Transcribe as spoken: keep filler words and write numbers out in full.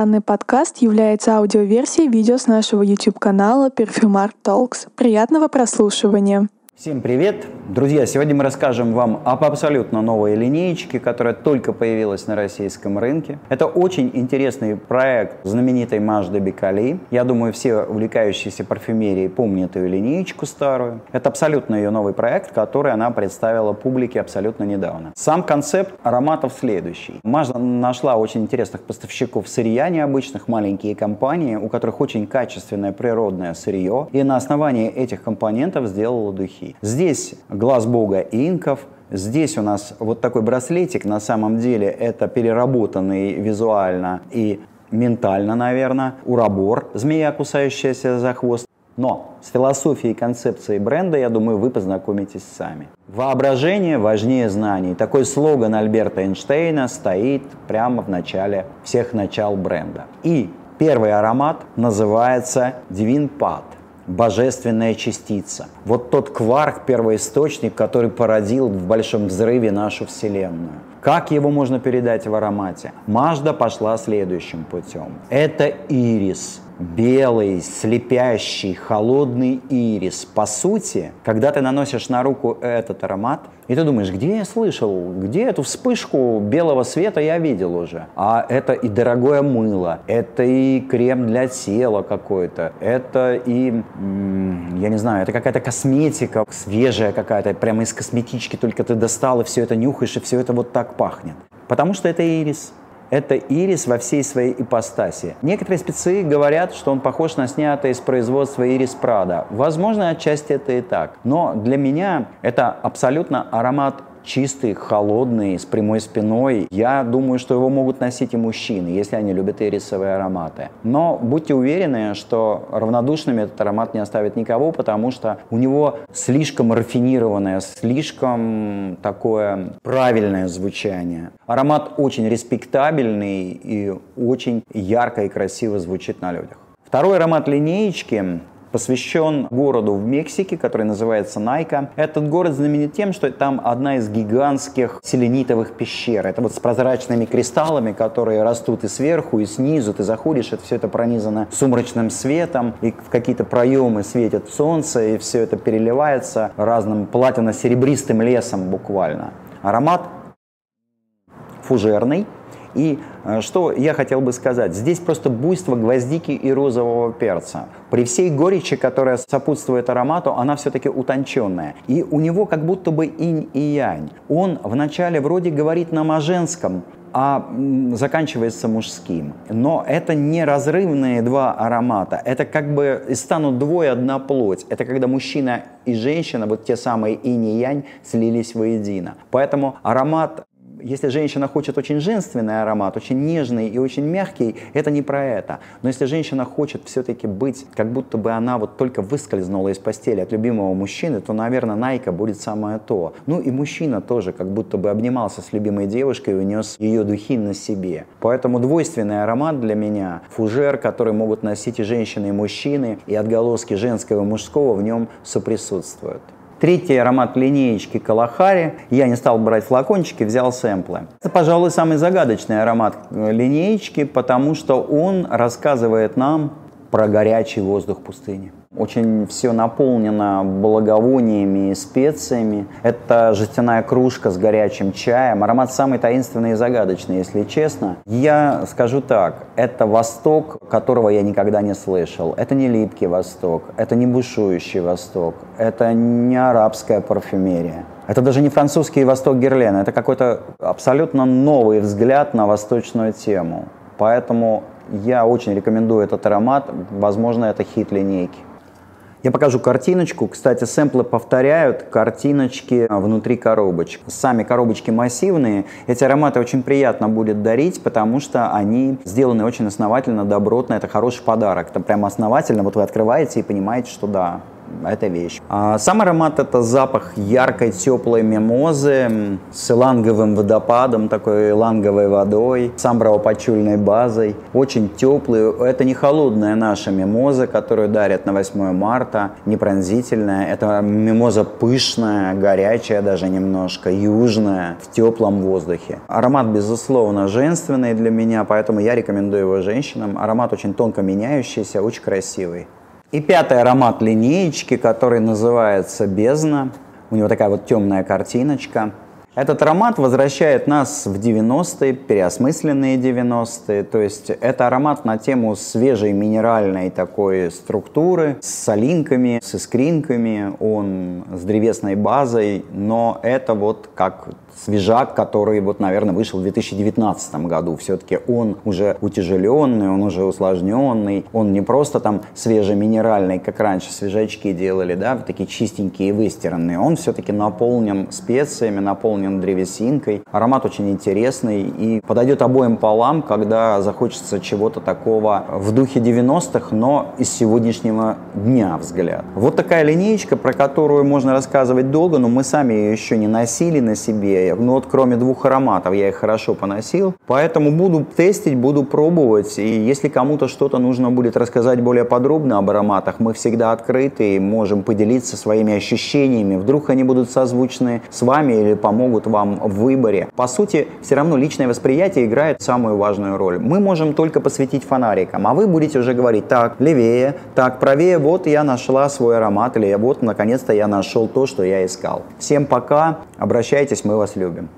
Данный подкаст является аудиоверсией видео с нашего YouTube-канала Perfumart Talks. Приятного прослушивания! Всем привет! Друзья, сегодня мы расскажем вам об абсолютно новой линеечке, которая только появилась на российском рынке. Это очень интересный проект знаменитой Мажды Бекали. Я думаю, все увлекающиеся парфюмерией помнят ее линеечку старую. Это абсолютно ее новый проект, который она представила публике абсолютно недавно. Сам концепт ароматов следующий. Мажда нашла очень интересных поставщиков сырья необычных, маленькие компании, у которых очень качественное природное сырье, и на основании этих компонентов сделала духи. Здесь глаз бога инков, здесь у нас вот такой браслетик, на самом деле это переработанный визуально и ментально, наверное, урабор, змея, кусающаяся за хвост. Но с философией и концепцией бренда, я думаю, вы познакомитесь сами. Воображение важнее знаний. Такой слоган Альберта Эйнштейна стоит прямо в начале всех начал бренда. И первый аромат называется «Дивин Патт». Божественная частица. Вот тот кварк, первоисточник, который породил в большом взрыве нашу Вселенную. Как его можно передать в аромате? Мажда пошла следующим путем. Это ирис. Белый, слепящий, холодный ирис. По сути, когда ты наносишь на руку этот аромат, и ты думаешь, где я слышал, где эту вспышку белого света я видел уже. А это и дорогое мыло, это и крем для тела какой-то, это и, я не знаю, это какая-то косметика, свежая какая-то, прямо из косметички только ты достал, и все это нюхаешь, и все это вот так пахнет. Потому что это ирис. Это ирис во всей своей ипостаси. Некоторые спецы говорят, что он похож на снятый из производства ирис Прада. Возможно, отчасти это и так. Но для меня это абсолютно аромат чистый, холодный, с прямой спиной. Я думаю, что его могут носить и мужчины, если они любят ирисовые ароматы. Но будьте уверены, что равнодушными этот аромат не оставит никого, потому что у него слишком рафинированное, слишком такое правильное звучание. Аромат очень респектабельный и очень ярко и красиво звучит на людях. Второй аромат линеечки посвящен городу в Мексике, который называется Найка. Этот город знаменит тем, что там одна из гигантских селенитовых пещер. Это вот с прозрачными кристаллами, которые растут и сверху, и снизу. Ты заходишь, это все это пронизано сумрачным светом, и в какие-то проемы светит солнце, и все это переливается разным платино-серебристым лесом буквально. Аромат фужерный. И что я хотел бы сказать, здесь просто буйство гвоздики и розового перца. При всей горечи, которая сопутствует аромату, она все-таки утонченная. И у него как будто бы инь и янь. Он вначале вроде говорит нам о женском, а заканчивается мужским. Но это не разрывные два аромата. Это как бы станут двое одна плоть. Это когда мужчина и женщина, вот те самые инь и янь, слились воедино. Поэтому аромат... Если женщина хочет очень женственный аромат, очень нежный и очень мягкий, это не про это. Но если женщина хочет все-таки быть, как будто бы она вот только выскользнула из постели от любимого мужчины, то, наверное, Найка будет самое то. Ну и мужчина тоже как будто бы обнимался с любимой девушкой и унес ее духи на себе. Поэтому двойственный аромат для меня, фужер, который могут носить и женщины, и мужчины, и отголоски женского и мужского в нем соприсутствуют. Третий аромат линеечки Калахари. Я не стал брать флакончики, взял сэмплы. Это, пожалуй, самый загадочный аромат линеечки, потому что он рассказывает нам про горячий воздух пустыни. Очень все наполнено благовониями и специями. Это жестяная кружка с горячим чаем. Аромат самый таинственный и загадочный, если честно. Я скажу так, это Восток, которого я никогда не слышал. Это не липкий Восток, это не бушующий Восток, это не арабская парфюмерия. Это даже не французский Восток Герлена, это какой-то абсолютно новый взгляд на восточную тему. Поэтому я очень рекомендую этот аромат, возможно, это хит линейки. Я покажу картиночку. Кстати, сэмплы повторяют картиночки внутри коробочек. Сами коробочки массивные. Эти ароматы очень приятно будет дарить, потому что они сделаны очень основательно, добротно. Это хороший подарок. Это прям основательно. Вот вы открываете и понимаете, что да, эта вещь. А сам аромат — это запах яркой теплой мимозы с эланговым водопадом, такой эланговой водой, с амброво-пачульной базой. Очень теплый. Это не холодная наша мимоза, которую дарят на восьмое марта, не пронзительная. Это мимоза пышная, горячая даже немножко, южная, в теплом воздухе. Аромат, безусловно, женственный для меня, поэтому я рекомендую его женщинам. Аромат очень тонко меняющийся, очень красивый. И пятый аромат линеечки, который называется «Бездна». У него такая вот темная картиночка. Этот аромат возвращает нас в девяностые, переосмысленные девяностые. То есть это аромат на тему свежей минеральной такой структуры, с солинками, с искринками, он с древесной базой, но это вот как свежак, который вот, наверное, вышел в две тысячи девятнадцатом году. Все-таки он уже утяжеленный, он уже усложненный, он не просто там свежеминеральный, как раньше свежачки делали, да, такие чистенькие и выстиранные. Он все-таки наполнен специями, наполнен древесинкой. Аромат очень интересный и подойдет обоим полам, когда захочется чего-то такого в духе девяностых, но из сегодняшнего дня взгляд. Вот такая линеечка, про которую можно рассказывать долго, но мы сами ее еще не носили на себе. Ну вот кроме двух ароматов я их хорошо поносил, поэтому буду тестить, буду пробовать, и если кому-то что-то нужно будет рассказать более подробно об ароматах, мы всегда открыты и можем поделиться своими ощущениями, вдруг они будут созвучны с вами или помогут вам в выборе. По сути, все равно личное восприятие играет самую важную роль. Мы можем только посветить фонариком, а вы будете уже говорить: так, левее, так, правее, вот я нашла свой аромат, или вот наконец-то я нашел то, что я искал. Всем пока, обращайтесь, мы вас любим.